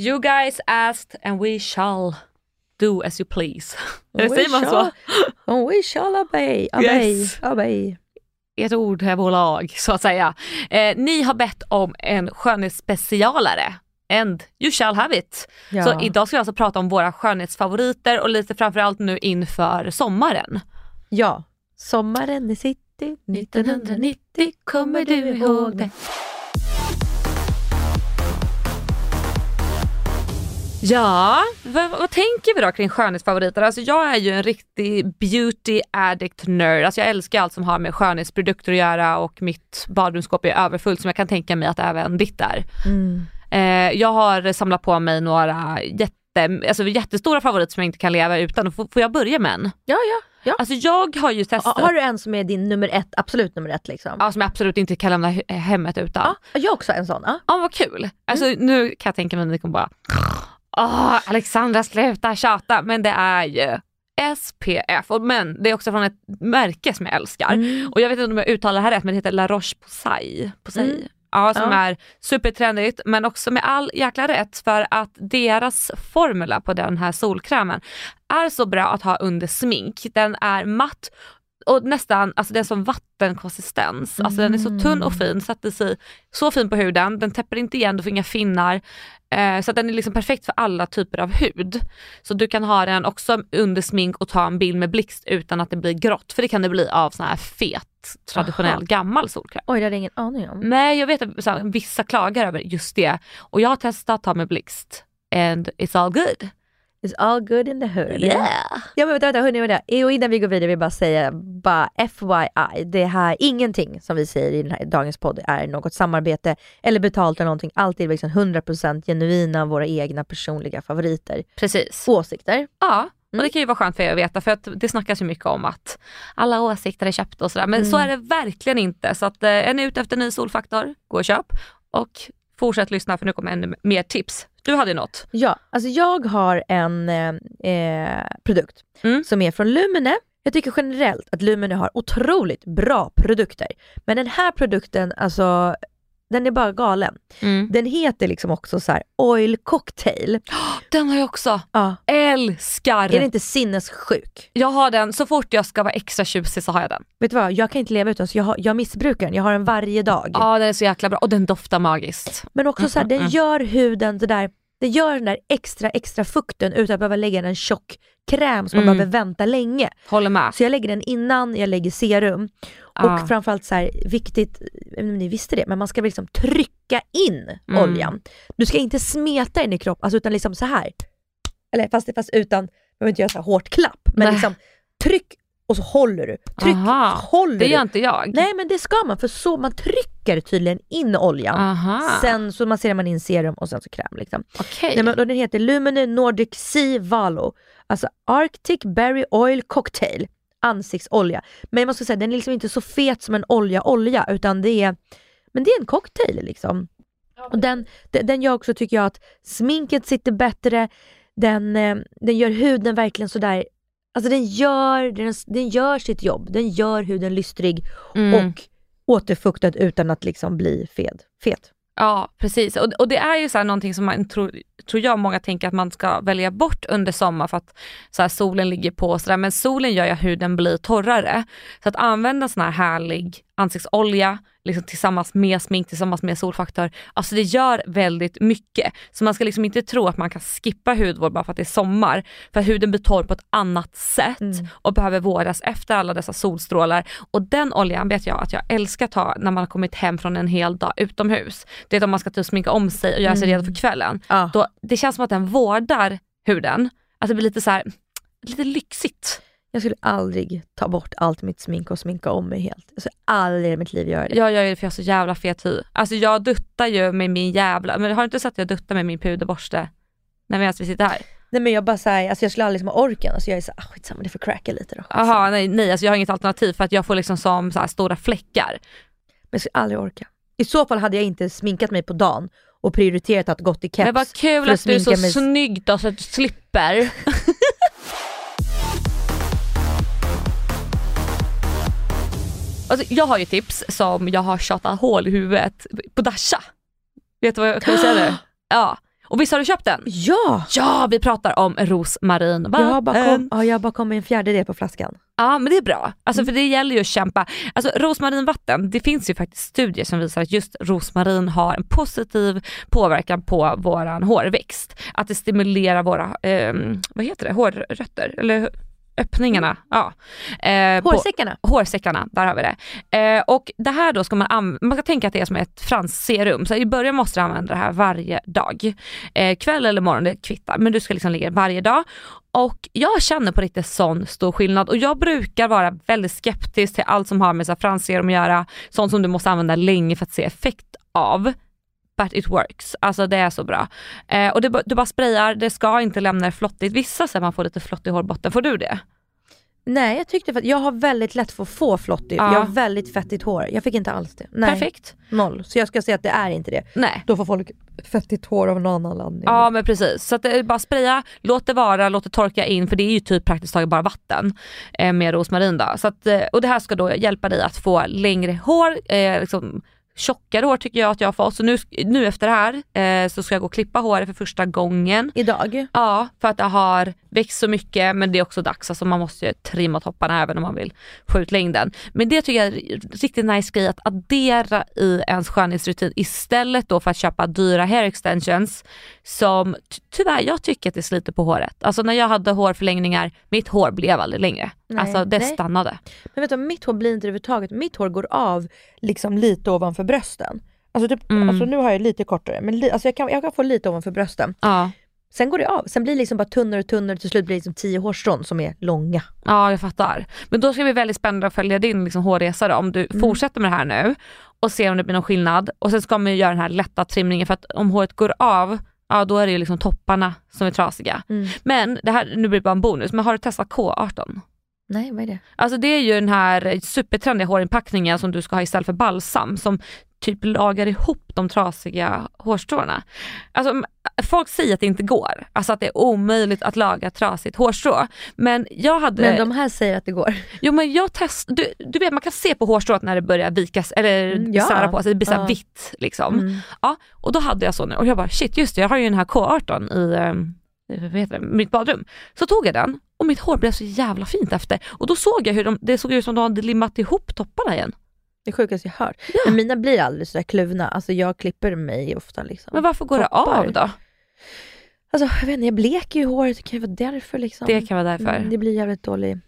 You guys asked and we shall do as you please. We shall obey. Ett ord är vår lag, så att säga. Ni har bett om en skönhetsspecialare. And you shall have it. Ja. Så idag ska vi alltså prata om våra skönhetsfavoriter och lite framförallt nu inför sommaren. Ja, sommaren i city 1990, kommer du ihåg det? Ja, vad tänker vi då kring skönhetsfavoriter? Alltså jag är ju en riktig beauty addict nerd. Alltså jag älskar allt som har med skönhetsprodukter att göra, och mitt badrumsskåp är överfullt, som jag kan tänka mig att även ditt är. Mm. Jag har samlat på mig några jättestora favoriter som jag inte kan leva utan. Får jag börja med en? Ja. Alltså jag har ju testat. Har du en som är din absolut nummer ett liksom? Ja, som jag absolut inte kan lämna hemmet utan. Ja, jag också en sån. Ja, vad kul. Alltså nu kan jag tänka mig att ni kommer bara Alexandra, sluta tjata. Men det är ju SPF, men det är också från ett märke som jag älskar. Och jag vet inte om jag uttalar det här rätt, men det heter La Roche-Posay. Ja, som är supertrendigt, men också med all jäkla rätt, för att deras formula på den här solkrämen är så bra att ha under smink. Den är matt och nästan, alltså den är som vattenkonsistens. Alltså den är så tunn och fin, sätter sig så fin på huden. Den täpper inte igen, du får inga finnar. Så att den är liksom perfekt för alla typer av hud. Så du kan ha den också under smink och ta en bild med blixt utan att det blir grått. För det kan det bli av sån här fet, traditionell, gammal solkräm. Oj, det hade jag ingen aning om. Nej, jag vet att vissa klagar över just det. Och jag har testat att ta med blixt. And it's all good. It's all good in the hood. Yeah. Ja, men vänta, hörni, och innan vi går vidare vill bara säga, bara FYI, det här, ingenting som vi säger i den här dagens podd är något samarbete eller betalt eller någonting. Allt är liksom 100% genuina, våra egna personliga favoriter. Precis. Åsikter. Ja. Och det kan ju vara skönt för er att veta, för att det snackas ju mycket om att alla åsikter är köpt och sådär. Men så är det verkligen inte. Så att är ni ute efter ny solfaktor, gå och köp. Och fortsätt lyssna, för nu kommer ännu mer tips. Du hade något. Ja, alltså jag har en produkt som är från Lumene. Jag tycker generellt att Lumene har otroligt bra produkter. Men den här produkten, alltså, den är bara galen. Den heter liksom också så här Oil Cocktail. Den har jag också. Ja. Älskar. Är det inte sinnessjuk? Jag har den. Så fort jag ska vara extra tjusig så har jag den. Vet du vad? Jag kan inte leva utan, så jag missbrukar den. Jag har den varje dag. Ja, den är så jäkla bra. Och den doftar magiskt. Men också så här, den gör huden det där. Det gör den där extra fukten utan att behöva lägga en tjock kräm som man behöver vänta länge. Håller med. Så jag lägger den innan jag lägger serum. Och framförallt så här viktigt, ni visste det, men man ska liksom trycka in oljan. Du ska inte smeta den i kroppen, alltså, utan liksom så här. Eller fast utan, jag vill inte göra så här hårt klapp, men liksom tryck och så håller du. Tryck, håller du. Det gör inte jag. Nej, men det ska man, för så man trycker tydligen in oljan. Sen så man ser man in serum och sen så kräm liksom. Okej. Nej, men den heter Lumene Nordic Sea Valo. Alltså Arctic Berry Oil Cocktail. Ansiktsolja. Men man ska säga, den är liksom inte så fet som en olja, utan det är, men det är en cocktail liksom. Och den jag också tycker jag att sminket sitter bättre. Den gör huden verkligen så där. Alltså den gör sitt jobb. Den gör huden lystrig och återfuktad utan att liksom bli fet. Ja, precis. Och det är ju så här någonting som man tror jag många tänker att man ska välja bort under sommar för att så här, solen ligger på och så där. Men solen gör ju huden bli torrare. Så att använda sån här härlig ansiktsolja liksom tillsammans med smink, tillsammans med solfaktor. Alltså det gör väldigt mycket. Så man ska liksom inte tro att man kan skippa hudvård bara för att det är sommar. För huden blir torr på ett annat sätt och behöver vårdas efter alla dessa solstrålar. Och den oljan vet jag att jag älskar ta när man har kommit hem från en hel dag utomhus. Det är om man ska typ sminka om sig och göra sig redo för kvällen. Ja. Då, det känns som att den vårdar huden. Att det blir lite så här, lite lyxigt. Jag skulle aldrig ta bort allt mitt smink och sminka om mig helt. Jag skulle aldrig i mitt liv göra det. Jag gör det för jag är så jävla fet hy. Alltså jag duttar ju med min jävla... Men har du inte sett att jag duttar med min puderborste när vi sitter här? Nej men jag bara säger, alltså jag skulle aldrig liksom ha orken. Alltså jag är så här, skitsamma, det får cracka lite då. Jaha, nej, alltså jag har inget alternativ för att jag får liksom som så här stora fläckar. Men jag skulle aldrig orka. I så fall hade jag inte sminkat mig på dagen och prioriterat att gått i keps. Men vad kul att du är så snygg då så att du slipper. Alltså, jag har ju tips som jag har tjatat hål i huvudet på Dasha. Vet du vad jag kan säga nu? Ja. Och visst har du köpt den? Ja! Ja, vi pratar om rosmarin. Va? Jag bara kom med en fjärdedel på flaskan. Ja, men det är bra. Alltså, för det gäller ju att kämpa. Alltså, rosmarinvatten, det finns ju faktiskt studier som visar att just rosmarin har en positiv påverkan på våran hårväxt. Att det stimulerar våra, hårrötter, eller öppningarna, hårsäckarna, där har vi det. Och det här då ska man ska tänka att det är som ett franskt serum. Så i början måste du använda det här varje dag. Kväll eller morgon, det kvittar. Men du ska liksom ligga varje dag. Och jag känner på riktigt sån stor skillnad. Och jag brukar vara väldigt skeptisk till allt som har med så här franskt serum att göra. Sånt som du måste använda länge för att se effekt av. But it works. Alltså det är så bra. Och du bara sprayar. Det ska inte lämna flottigt. Vissa säger man får lite flott i hårbotten. Får du det? Nej, jag tyckte att jag har väldigt lätt för att få flottigt. Jag har väldigt fettigt hår. Jag fick inte alls det. Nej. Perfekt. Noll. Så jag ska säga att det är inte det. Nej. Då får folk fettigt hår av någon annan anledning. Ja, men precis. Så att det är bara spraya. Låt det vara. Låt det torka in. För det är ju typ praktiskt taget bara vatten med rosmarin då. Så att, och det här ska då hjälpa dig att få längre hår. Liksom... tjockare hår tycker jag att jag har fått. Så nu efter det här så ska jag gå och klippa håret för första gången. Idag? Ja, för att jag har växt så mycket. Men det är också dags. Alltså man måste ju trimma topparna även om man vill få ut längden. Men det tycker jag är riktigt nice grej att addera i ens skönhetsrutin. Istället då för att köpa dyra hair extensions. Som tyvärr jag tycker att det sliter på håret. Alltså när jag hade hårförlängningar. Mitt hår blev aldrig längre. Nej, alltså det stannade. Men vet du, mitt hår blir inte överhuvudtaget. Mitt hår går av liksom lite ovanför brösten. Alltså, typ, alltså nu har jag lite kortare. Men alltså jag kan få lite ovanför brösten. Ja. Sen går det av. Sen blir det liksom bara tunnare och tunnare. Till slut blir det liksom 10 hårstrån som är långa. Ja, jag fattar. Men då ska vi väldigt spännande att följa din liksom, hårresa då, om du fortsätter med det här nu. Och se om det blir någon skillnad. Och sen ska man ju göra den här lätta trimningen. För att om håret går av... Ja, då är det ju liksom topparna som är trasiga. Men det här, nu blir det bara en bonus. Men har du testat K18? Nej, vad är det? Alltså det är ju den här supertrendiga hårinpackningen som du ska ha istället för balsam. Som typ lagar ihop de trasiga hårstråna. Alltså folk säger att det inte går. Alltså att det är omöjligt att laga trasigt hårstrå. Men jag hade... Men de här säger att det går. Jo men jag testade... Du vet man kan se på hårstrået när det börjar vikas eller sära på sig. Det blir såhär vitt liksom. Ja, och då hade jag så nu. Och jag bara shit just det, jag har ju den här K18 i vad heter det, mitt badrum. Så tog jag den och mitt hår blev så jävla fint efter. Och då såg jag hur det såg ut som de hade limmat ihop topparna igen. Det sjukaste jag hört. Ja. Men mina blir aldrig så där kluvna. Alltså jag klipper mig ofta liksom. Men varför går toppar det av då? Alltså jag vet inte, jag bleker ju håret. Det kan ju vara därför liksom. Det kan vara därför. Det blir jävligt dålig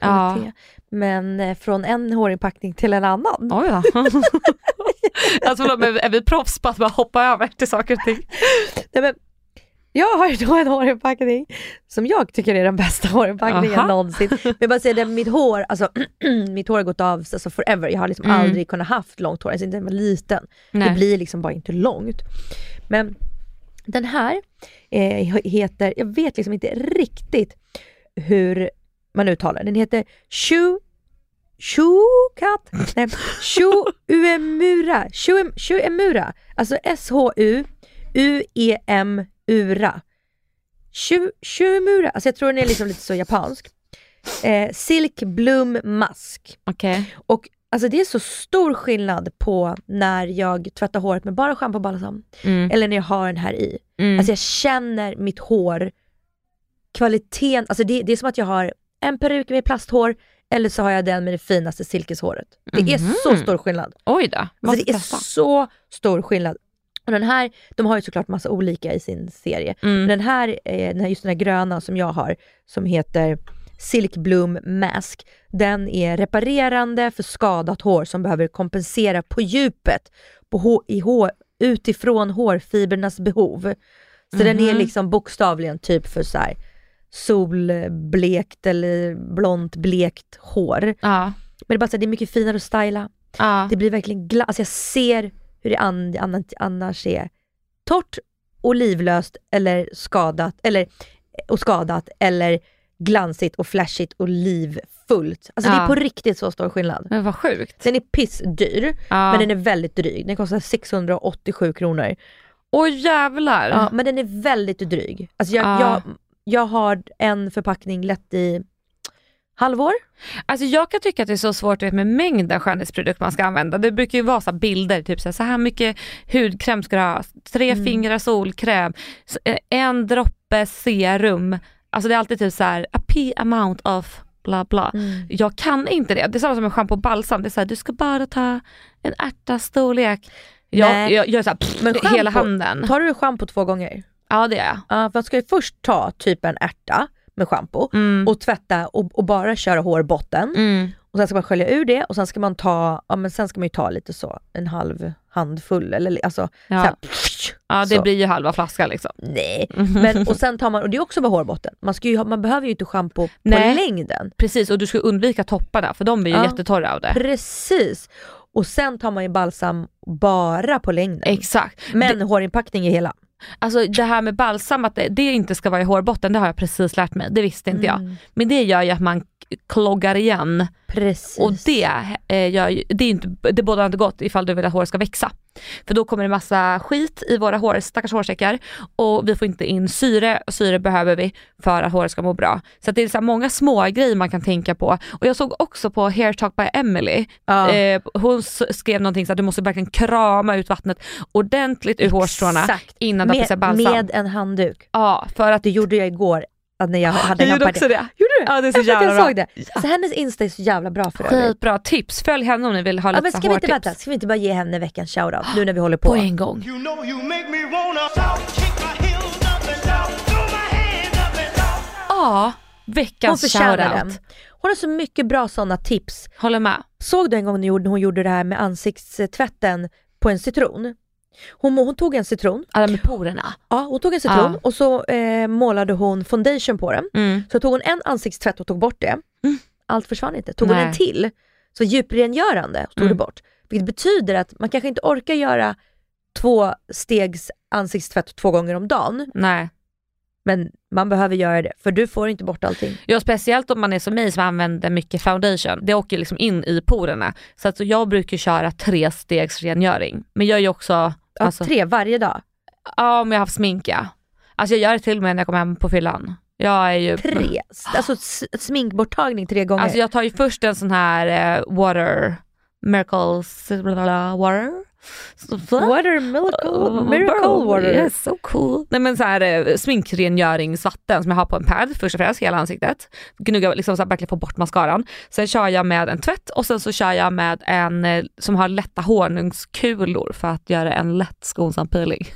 kvalitet. Ja. Men från en hårinpackning till en annan. Oh, ja. Alltså är vi proffs på att bara hoppa över till saker och ting? Nej men jag har ju då en hårinpackning som jag tycker är den bästa hårinpackningen någonsin. Men jag bara säger att mitt hår, alltså mitt hår har gått av alltså forever. Jag har liksom aldrig kunnat haft långt hår. Alltså inte var liten. Nej. Det blir liksom bara inte långt. Men den här heter, jag vet liksom inte riktigt hur man uttalar. Den heter Shou Uemura. Shou Uemura. Alltså SHU UEM Ura. Shou Uemura. Alltså jag tror den är liksom lite så japansk. Silk Bloom Mask. Okay. Och alltså det är så stor skillnad på när jag tvättar håret med bara schampo och balsam. Eller när jag har den här i. Alltså jag känner mitt hår. Kvaliteten. Alltså det är som att jag har en peruk med plasthår. Eller så har jag den med det finaste silkeshåret. Det är så stor skillnad. Oj då. Alltså, det är så stor skillnad. Och den här, de har ju såklart massa olika i sin serie. Men den här, just den här gröna som jag har, som heter Silk Bloom Mask, den är reparerande för skadat hår som behöver kompensera på djupet utifrån hårfibernas behov. Så den är liksom bokstavligen typ för så här solblekt eller blont blekt hår. Men det är bara så här, det är mycket finare att styla. Det blir verkligen alltså jag ser hur det annars är torrt och livlöst eller skadat eller glansigt och flashigt och livfullt. Alltså det är på riktigt så stor skillnad. Men vad sjukt. Den är pissdyr, men den är väldigt dryg. Den kostar 687 kronor. Åh jävlar. Ja, men den är väldigt dryg. Alltså jag har en förpackning lätt i halvår. Alltså jag kan tycka att det är så svårt med mängden skönhetsprodukt man ska använda. Det brukar ju vara så bilder, typ så här mycket hudkräm ska du ha, 3 fingrar solkräm, 1 droppe serum. Alltså det är alltid typ så här a p amount of bla bla. Jag kan inte det. Det är samma som en shampoo och balsam. Det är så här, du ska bara ta en ärta storlek. Jag gör så här, men shampoo, hela handen. Tar du shampoo 2 gånger? Ja, det är jag. För man ska ju först ta typ en ärta med shampoo och tvätta och bara köra hårbotten. Och sen ska man skölja ur det och sen ska man ta, ja men sen ska man ju ta lite så en halv handfull eller alltså så här, det så. Blir ju halva flaskan liksom. Nej, men och sen tar man, och det är också med hårbotten. Man behöver ju inte shampoo på längden. Precis, och du ska undvika topparna för de blir ju jättetorra av det. Precis. Och sen tar man ju balsam bara på längden. Exakt. Men hårinpackning är hela. Alltså det här med balsam, att det inte ska vara i hårbotten, det har jag precis lärt mig. Det visste inte jag. Men det gör ju att man kloggar igen. Precis. Och det båda inte gott ifall du vill att hår ska växa. För då kommer det massa skit i våra hår, stackars hårsäckar. Och vi får inte in syre. Och syre behöver vi för att håret ska må bra. Så att det är så här många små grejer man kan tänka på. Och jag såg också på Hair Talk by Emily. Hon skrev någonting så att du måste verkligen krama ut vattnet ordentligt ur hårstråna innan du applicerar balsam. Med en handduk. Ja, för att det gjorde jag igår. När jag hade gjorde också det. Gjorde du? Ja, det är så jävla bra. Såg det. Så hennes Insta är så jävla bra för dig. Skitbra tips. Följ henne om ni vill ha lite hårtips. Ska vi inte bara ge henne veckans shoutout nu när vi håller på? På en gång. Ja, veckans shoutout. Hon har så mycket bra sådana tips. Håller med. Såg du en gång när hon gjorde det här med ansiktstvätten på en citron? Hon tog en citron. Alla med porerna. Ja, hon tog en citron och så målade hon foundation på den. Så tog hon en ansiktstvätt och tog bort det. Allt försvann inte. Tog hon en till. Så djuprengörande och tog det bort. Vilket betyder att man kanske inte orkar göra 2 stegs ansiktstvätt 2 gånger om dagen. Nej. Men man behöver göra det, för du får inte bort allting. Ja, speciellt om man är som mig som använder mycket foundation. Det åker liksom in i porerna. Så att jag brukar köra 3 stegs rengöring. Men jag gör ju också... Alltså, 3 varje dag? Ja, om jag har haft sminka. Alltså jag gör det till och med när jag kommer hem på fyllan. Jag är ju... 3? Alltså sminkborttagning 3 gånger? Alltså jag tar ju först en sån här water... Miracles... Water... Water miracle water. Yes, so cool. Nej men så här sminkrengöringsvatten som jag har på en pad först och främst hela ansiktet. Gnugga liksom så här, verkligen få bort mascaran. Sen kör jag med en tvätt och sen så kör jag med en som har lätta honungskulor för att göra en lätt skonsam peeling.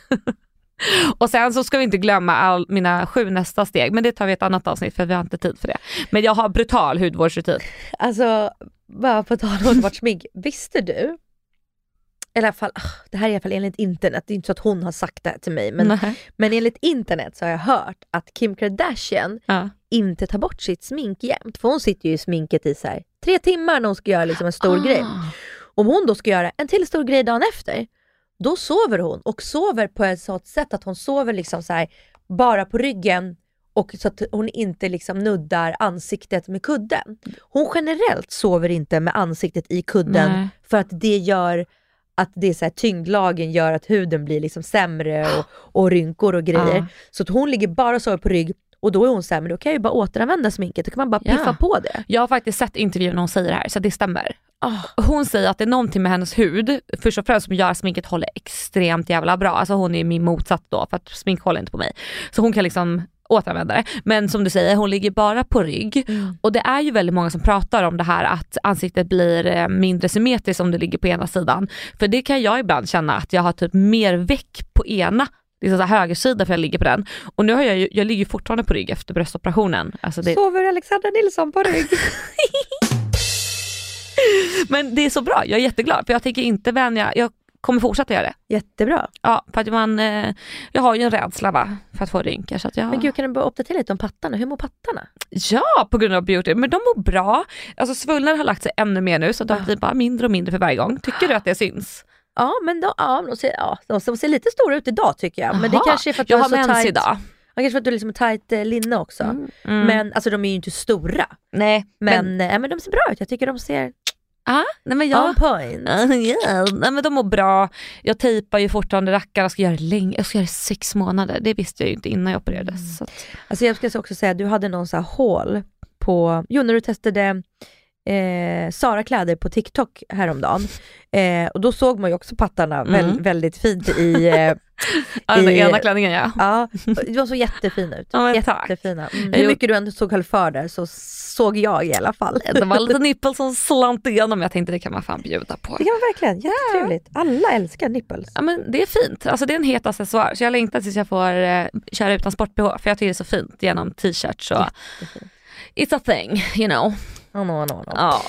Och sen så ska vi inte glömma mina 7 nästa steg, men det tar vi ett annat avsnitt för vi har inte tid för det. Men jag har brutal hudvårdsrutin. Alltså bara på tal om hudvårdssmink, visste du? Eller i alla fall, det här är i alla fall enligt internet. Det är inte så att hon har sagt det till mig. Men enligt internet så har jag hört att Kim Kardashian inte tar bort sitt smink jämt. För hon sitter ju i sminket i så här 3 timmar när hon ska göra liksom en stor grej. Om hon då ska göra en till stor grej dagen efter, då sover hon. Och sover på ett sådant sätt att hon sover liksom så här bara på ryggen. Och så att hon inte liksom nuddar ansiktet med kudden. Hon generellt sover inte med ansiktet i kudden. Nej. För att det gör... att det är så här, tyngdlagen gör att huden blir liksom sämre och rynkor och grejer. Så att hon ligger bara och sover på rygg och då är hon så här, men då kan jag ju bara återanvända sminket. Då kan man bara piffa på det. Jag har faktiskt sett intervjun när hon säger det här, så det stämmer. Hon säger att det är någonting med hennes hud först och främst som gör att sminket håller extremt jävla bra. Alltså hon är min motsatt då, för att smink håller inte på mig. Så hon kan liksom... återanvändare. Men som du säger, hon ligger bara på rygg. Mm. Och det är ju väldigt många som pratar om det här att ansiktet blir mindre symmetriskt om det ligger på ena sidan. För det kan jag ibland känna att jag har typ mer väck på ena. Det är så höger sida för jag ligger på den. Och nu har jag ligger fortfarande på rygg efter bröstoperationen. Alltså det... Sover Alexandra Nilsson på rygg? Men det är så bra, jag är jätteglad. För jag tänker inte vänja, jag kommer fortsätta göra det. Jättebra. Ja, för att jag har ju en rädsla för att få rynkar. Så att jag... Men gud, kan du bara uppdatera lite om pattarna? Hur mår pattarna? Ja, på grund av beauty. Men de mår bra. Alltså svullnaden har lagt sig ännu mer nu. Så de blir bara mindre och mindre för varje gång. Tycker du att det syns? Ja, men de ser lite stora ut idag tycker jag. Men det kanske är för att jag har så tajt idag. Och kanske för att du liksom har tajt linne också. Men alltså de är ju inte stora. Nej. Men de ser bra ut. Jag tycker de ser... nej men on point. Yeah. Nej men de mår bra. Jag tejpar ju fortfarande rackar. Jag ska göra det länge. Jag ska göra det 6 månader. Det visste jag ju inte innan jag opererades. Så att... Alltså jag ska också säga, du hade någon så här hål på... Jo, när du testade... Sara-kläder på TikTok häromdagen och då såg man ju också pattarna väldigt fint i den ena klänningen, ja. Det var så jättefina ut. Ja, jättefina. Hur mycket du ändå såg höll för där så såg jag i alla fall. Det var lite nippel som slant igenom. Jag tänkte det kan man fan bjuda på. Det kan man verkligen, jättetrevligt. Alla älskar nippels. Ja men det är fint. Alltså det är en het accessoar. Så jag längtar tills jag får köra utan sport-BH. För jag tycker det är så fint genom t-shirts och... It's a thing, you know. No. Oh.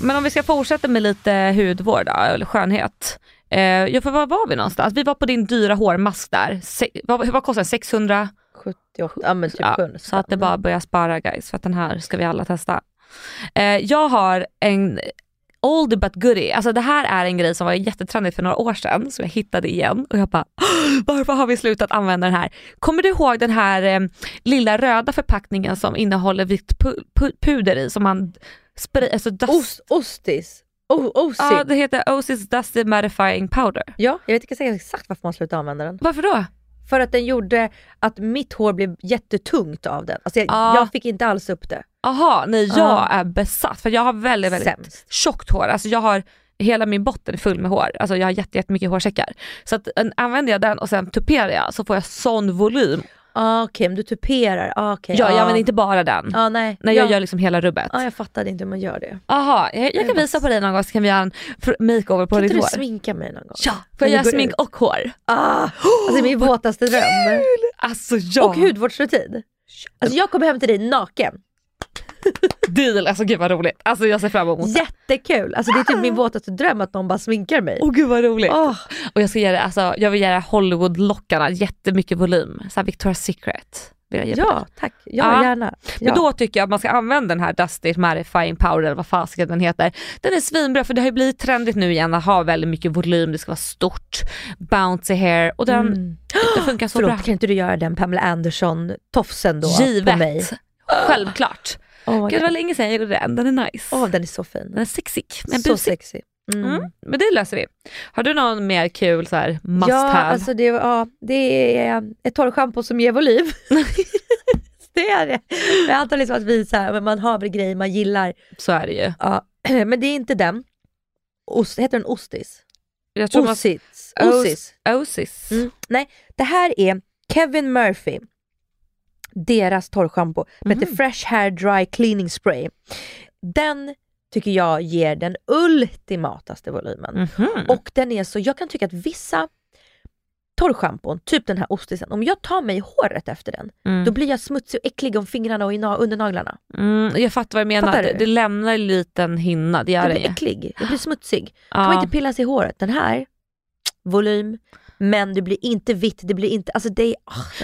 Men om vi ska fortsätta med lite hudvård då, eller skönhet. För vad var vi någonstans? Vi var på din dyra hårmask där. Vad kostar den? 600? 78, ja men typ 700. Så att det bara börjar spara guys, för att den här ska vi alla testa. Jag har en old but goodie. Alltså det här är en grej som var jättetrendigt för några år sedan som jag hittade igen och jag bara varför har vi slutat använda den här? Kommer du ihåg den här lilla röda förpackningen som innehåller vitt puder i som man spray, alltså Osis. Ja, det heter Oasis Dusty Mattifying Powder. Ja, jag vet inte exakt varför man slutade använda den. Varför då? För att den gjorde att mitt hår blev jättetungt av den. Alltså jag fick inte alls upp det. Aha, nej jag är besatt. För jag har väldigt, väldigt tjockt hår. Alltså jag har hela min botten full med hår. Alltså jag har jättemycket hårsäckar. Så att, använder jag den och sen tuperar jag så får jag sån volym. Okej, men du tuperar. Ja, jag använder inte bara den. Nej. När jag gör liksom hela rubbet. Jag fattade inte hur man gör det. Aha, jag kan visa på dig någon gång så kan vi göra en makeover på ditt hår. Kan inte du sminka mig någon gång? Ja, för jag smink och hår. Alltså det är min våtaste dröm. Alltså ja. Och hudvårdsrutin. Alltså jag kommer hem till dig naken. Deal, alltså gud vad roligt. Alltså jag ser fram emot. Jättekul. Alltså det är typ min våtaste dröm att någon bara sminkar mig. Åh gud vad roligt. Och jag ska göra jag vill göra Hollywood-lockarna jättemycket volym. Så här Victoria's Secret. Ja, tack. Gärna. Men då tycker jag att man ska använda den här Dusty Mattifying Powder, vad fasiken den heter. Den är svinbra för det har ju blivit trendigt nu igen att ha väldigt mycket volym, det ska vara stort, bouncy hair och den det funkar så bra. Kan inte du göra den Pamela Anderson tofsen då? Givet. På mig? Självklart. Oh, gud, det var länge sedan jag gjorde den. Den är nice. Åh, den är så fin. Den är sexig. Så sexig. Mm. Mm. Men det löser vi. Har du någon mer kul så här must have? Alltså det är ett torrschampo som ger vår liv. Det är det. Jag antar liksom att vi så här, men man har väl grejer man gillar. Så är det ju. Ja, men det är inte den. Heter den Ostis? Jag tror Osis. Osis. Mm. Nej, det här är Kevin Murphy. Deras torrschampo med Fresh Hair Dry Cleaning Spray. Den tycker jag ger den ultimataste volymen. Och den är så, jag kan tycka att vissa torrschampon, typ den här Ostisen, om jag tar mig i håret efter den, då blir jag smutsig och äcklig om fingrarna och under naglarna. Jag fattar vad du menar. Det lämnar en liten hinna. Det blir äcklig, det blir smutsig. Kan man inte pilla sig i håret. Den här, volym. Men det blir inte vitt, det blir inte, alltså det är,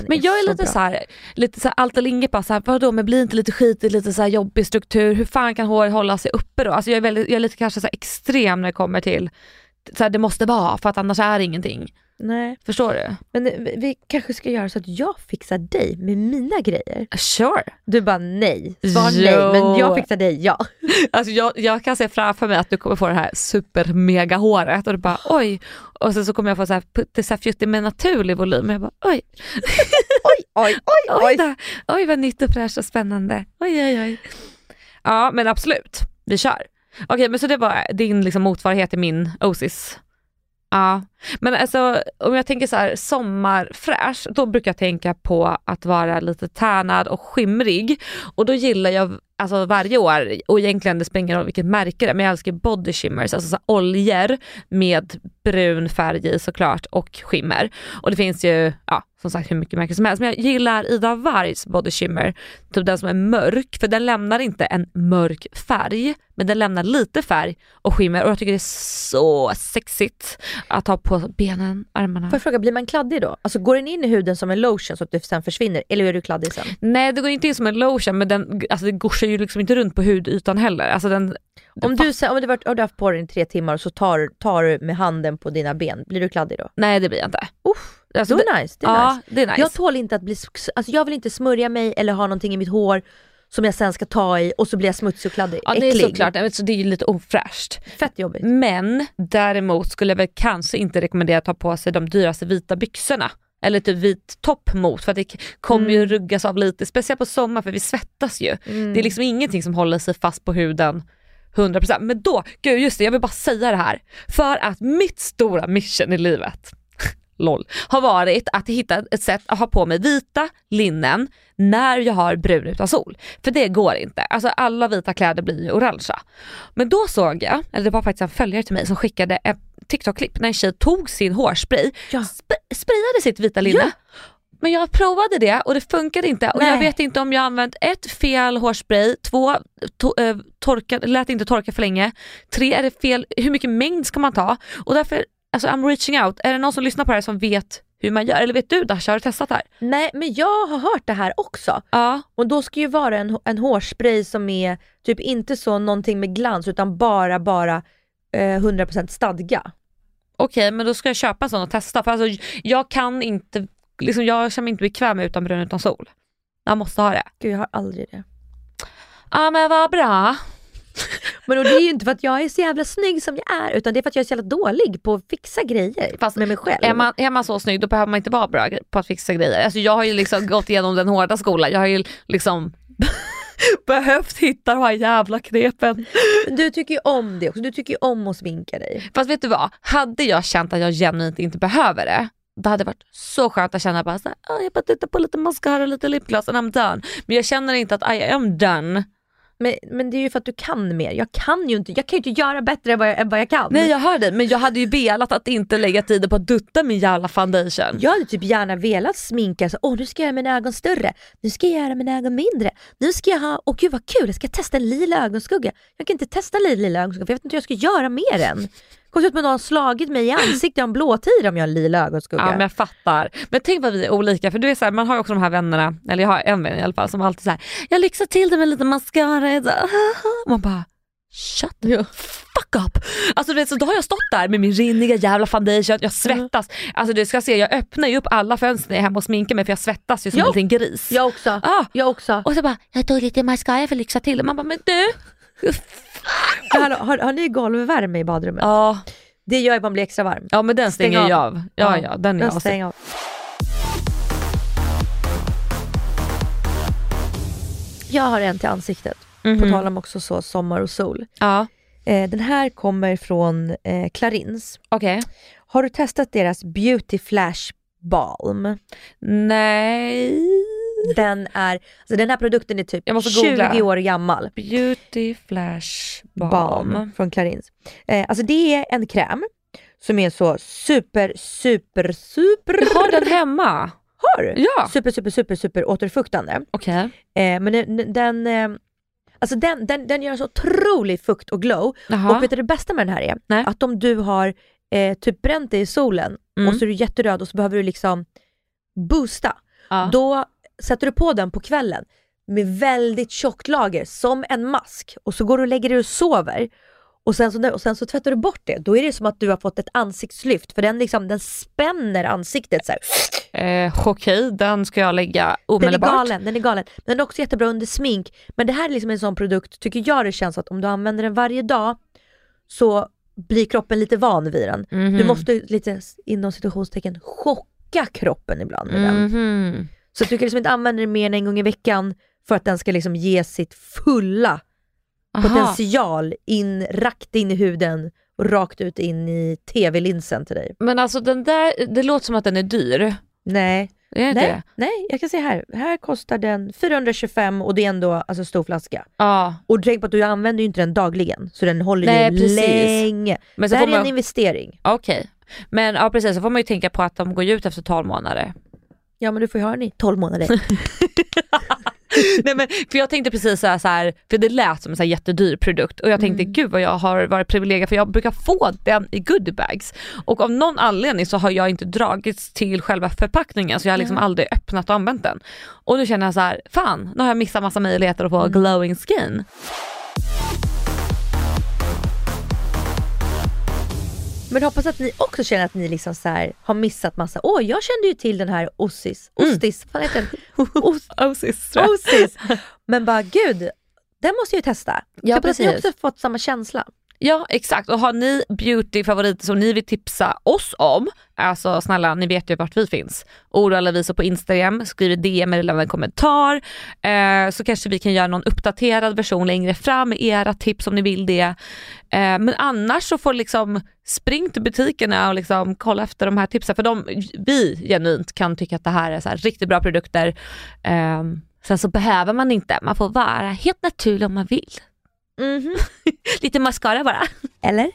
men jag är lite så här, allt eller inget, bara så här, vadå, men blir inte lite skitigt, lite så här jobbig struktur, hur fan kan håret hålla sig uppe då? Alltså jag är lite kanske så här extrem när det kommer till så här, det måste vara, för att annars är det ingenting. Nej. Förstår du? Men vi kanske ska göra så att jag fixar dig med mina grejer. Sure. Du bara nej. Nej, men jag fixar dig, ja. Alltså jag kan se framför mig att du kommer få det här supermega håret och du bara oj. Och sen så kommer jag få så här puttesafjutig med naturlig volym. Jag bara oj. Oj. Oj, vad nytt och fräscht och spännande. Oj. Ja, men absolut. Vi kör. Okej, men så det var din liksom motsvarighet i min Oasis. Ja, men alltså om jag tänker så här sommarfräsch, då brukar jag tänka på att vara lite tärnad och skimrig, och då gillar jag alltså varje år, och egentligen det springer av vilket märke det är, men jag älskar body shimmers, alltså så här oljor med brun färg i såklart och skimmer, och det finns ju som sagt hur mycket märken som helst, men jag gillar Ida Vargs body shimmer, typ den som är mörk, för den lämnar inte en mörk färg, men den lämnar lite färg och skimmer, och jag tycker det är så sexigt att ha på benen, armarna. Får jag fråga, blir man kladdig då? Alltså går den in i huden som en lotion så att det sen försvinner, eller är du kladdig sen? Nej, det går inte in som en lotion, men den, alltså det går ju liksom inte runt på hudytan heller. Alltså om du har haft på den i 3 timmar och så tar du med handen på dina ben, blir du kladdig då? Nej, det blir jag inte. Alltså, det är nice. Jag tål inte att bli, alltså jag vill inte smörja mig eller ha någonting i mitt hår som jag sen ska ta i, och så blir jag smutsig och kladdig. Ja, det är såklart. Så det är ju lite ofräscht. Fett jobbigt. Men däremot skulle jag väl kanske inte rekommendera att ta på sig de dyraste vita byxorna. Eller typ vit topp mot. För att det kommer ju ruggas av lite. Speciellt på sommar, för vi svettas ju. Det är liksom ingenting som håller sig fast på huden 100%. Men då, gud just det, jag vill bara säga det här. För att mitt stora mission i livet har varit att hitta ett sätt att ha på mig vita linnen när jag har brun utan sol. För det går inte. Alltså alla vita kläder blir ju orangea. Men då såg jag, eller det var faktiskt en följare till mig som skickade ett TikTok-klipp när en tjej tog sin hårspray, sprayade sitt vita linne. Ja. Men jag provade det och det funkade inte. Och jag vet inte om jag använt 1 fel hårspray, 2 lät inte torka för länge, 3 är det fel, hur mycket mängd ska man ta? Och därför, alltså I'm reaching out. Är det någon som lyssnar på det här som vet hur man gör? Eller vet du, Dasha, har du testat det här? Nej, men jag har hört det här också. Ja. Och då ska ju vara en hårspray som är typ inte så någonting med glans, utan bara 100% stadga. Okej, men då ska jag köpa en sån och testa. För alltså, jag kan inte, liksom, jag känner mig inte bekväm utan brun utan sol. Jag måste ha det. Gud, jag har aldrig det. Ja, men vad bra. Men det är ju inte för att jag är så jävla snygg som jag är, utan det är för att jag är så jävla dålig på att fixa grejer. Fast med mig själv. Är man så snygg, då behöver man inte vara bra på att fixa grejer. Alltså jag har ju liksom gått igenom den hårda skolan. Jag har ju liksom behövt hitta de här jävla knepen. Du tycker ju om det också. Du tycker ju om att sminka dig. Fast vet du vad? Hade jag känt att jag genuint inte behöver det, det hade varit så skönt att känna bara såhär, jag bara tittar på lite mascara och lite lipgloss and I'm done. Men jag känner inte att I am done. Men det är ju för att du kan mer. Jag kan ju inte göra bättre än vad jag kan. Nej, jag hör dig, men jag hade ju velat att inte lägga tiden på att dutta min jävla foundation. Jag hade typ gärna velat sminka så, nu ska jag göra mina ögon större, nu ska jag göra mina ögon mindre, nu ska jag ha, gud vad kul, jag ska testa en lila ögonskugga. Jag kan inte testa lila ögonskugga, för jag vet inte hur jag ska göra mer än. Kommer ut med någon har slagit mig i ansiktet och en blåtid om jag har lila ögonskugga. Ja, men jag fattar. Men tänk vad vi är olika. För du är så här, man har ju också de här vännerna, eller jag har en vän i alla fall, som alltid så här, jag lyxar till det med lite mascara. Man bara, shut the fuck up. Alltså du vet, så då har jag stått där med min rinniga jävla foundation. Jag svettas. Alltså du ska se, jag öppnar ju upp alla fönster hemma och sminkar mig, för jag svettas ju som en liten gris. Jag också. Ah. Jag också. Och så bara, jag tog lite mascara för att lyxa till. Och man bara, men du har ni golvvärme i badrummet? Ja. Det gör att man blir extra varm. Ja, men den stänger jag av. Ja, den är jag stänger av. Jag har en till ansiktet. Mm-hmm. På tal om också så sommar och sol. Ja. Den här kommer från Clarins. Okej. Har du testat deras Beauty Flash Balm? Nej. Den här produkten är typ 20 år gammal. Beauty Flash Balm från Clarins. Alltså det är en kräm som är så super. Jag har den hemma. Ja. Super återfuktande. Okej. Men den gör så otrolig fukt och glow. Aha. Och vet du det bästa med den här är? Nej. Att om du har typ bränt dig i solen och så är du jätteröd och så behöver du liksom boosta. Ja. Då sätter du på den på kvällen med väldigt tjockt lager som en mask, och så går du och lägger dig och sover. Och sen så tvättar du bort det. Då är det som att du har fått ett ansiktslyft. För den spänner ansiktet så här. Okej, den ska jag lägga omedelbart. Den är galen. Den är också jättebra under smink. Men det här är liksom en sån produkt, tycker jag, det känns att om du använder den varje dag så blir kroppen lite van vid den. Mm-hmm. Du måste lite, inom situationstecken, chocka kroppen ibland med den. Så du kan liksom inte använda den mer än en gång i veckan för att den ska liksom ge sitt fulla potential rakt in i huden och rakt ut in i tv-linsen till dig. Men alltså den där, det låter som att den är dyr. Nej. Nej, jag kan se här. Här kostar den 425 och det är ändå alltså stor flaska. Ja. Och tänk på att du använder ju inte den dagligen, så den håller ju länge. Men det här är en investering. Okej. Men ja, precis, så får man ju tänka på att de går ut efter 12 månader. Ja, men du får ju höra den i 12 månader. Nej, men för jag tänkte precis så här, för det lät som en så här jättedyr produkt, och jag tänkte gud vad jag har varit privilegierad, för jag brukar få den i goodiebags, och av någon anledning så har jag inte dragits till själva förpackningen, så jag har liksom aldrig öppnat och använt den, och nu känner jag så här, fan, nu har jag missat massa möjligheter att få glowing skin. Men hoppas att ni också känner att ni liksom så här har missat massa. Jag kände ju till den här Osis. Osis. Men bara gud, den måste jag ju testa. Ja, typ att ni också fått samma känsla. Ja, exakt. Och har ni beautyfavoriter som ni vill tipsa oss om, alltså snälla, ni vet ju vart vi finns. Oro alla visar på Instagram, skriver DM eller lämna en kommentar. Så kanske vi kan göra någon uppdaterad version längre fram med era tips om ni vill det. Men annars så får liksom spring till butikerna och liksom kolla efter de här tipsen. För vi genuint kan tycka att det här är så här riktigt bra produkter. Sen så behöver man inte. Man får vara helt naturlig om man vill. Mm-hmm. Lite mascara bara. Eller?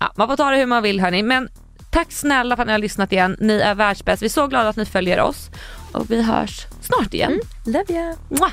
Ja, man får ta det hur man vill, hörni. Men tack snälla för att ni har lyssnat igen. Ni är världsbäst, vi är så glada att ni följer oss. Och vi hörs snart igen. Love you. Mwah.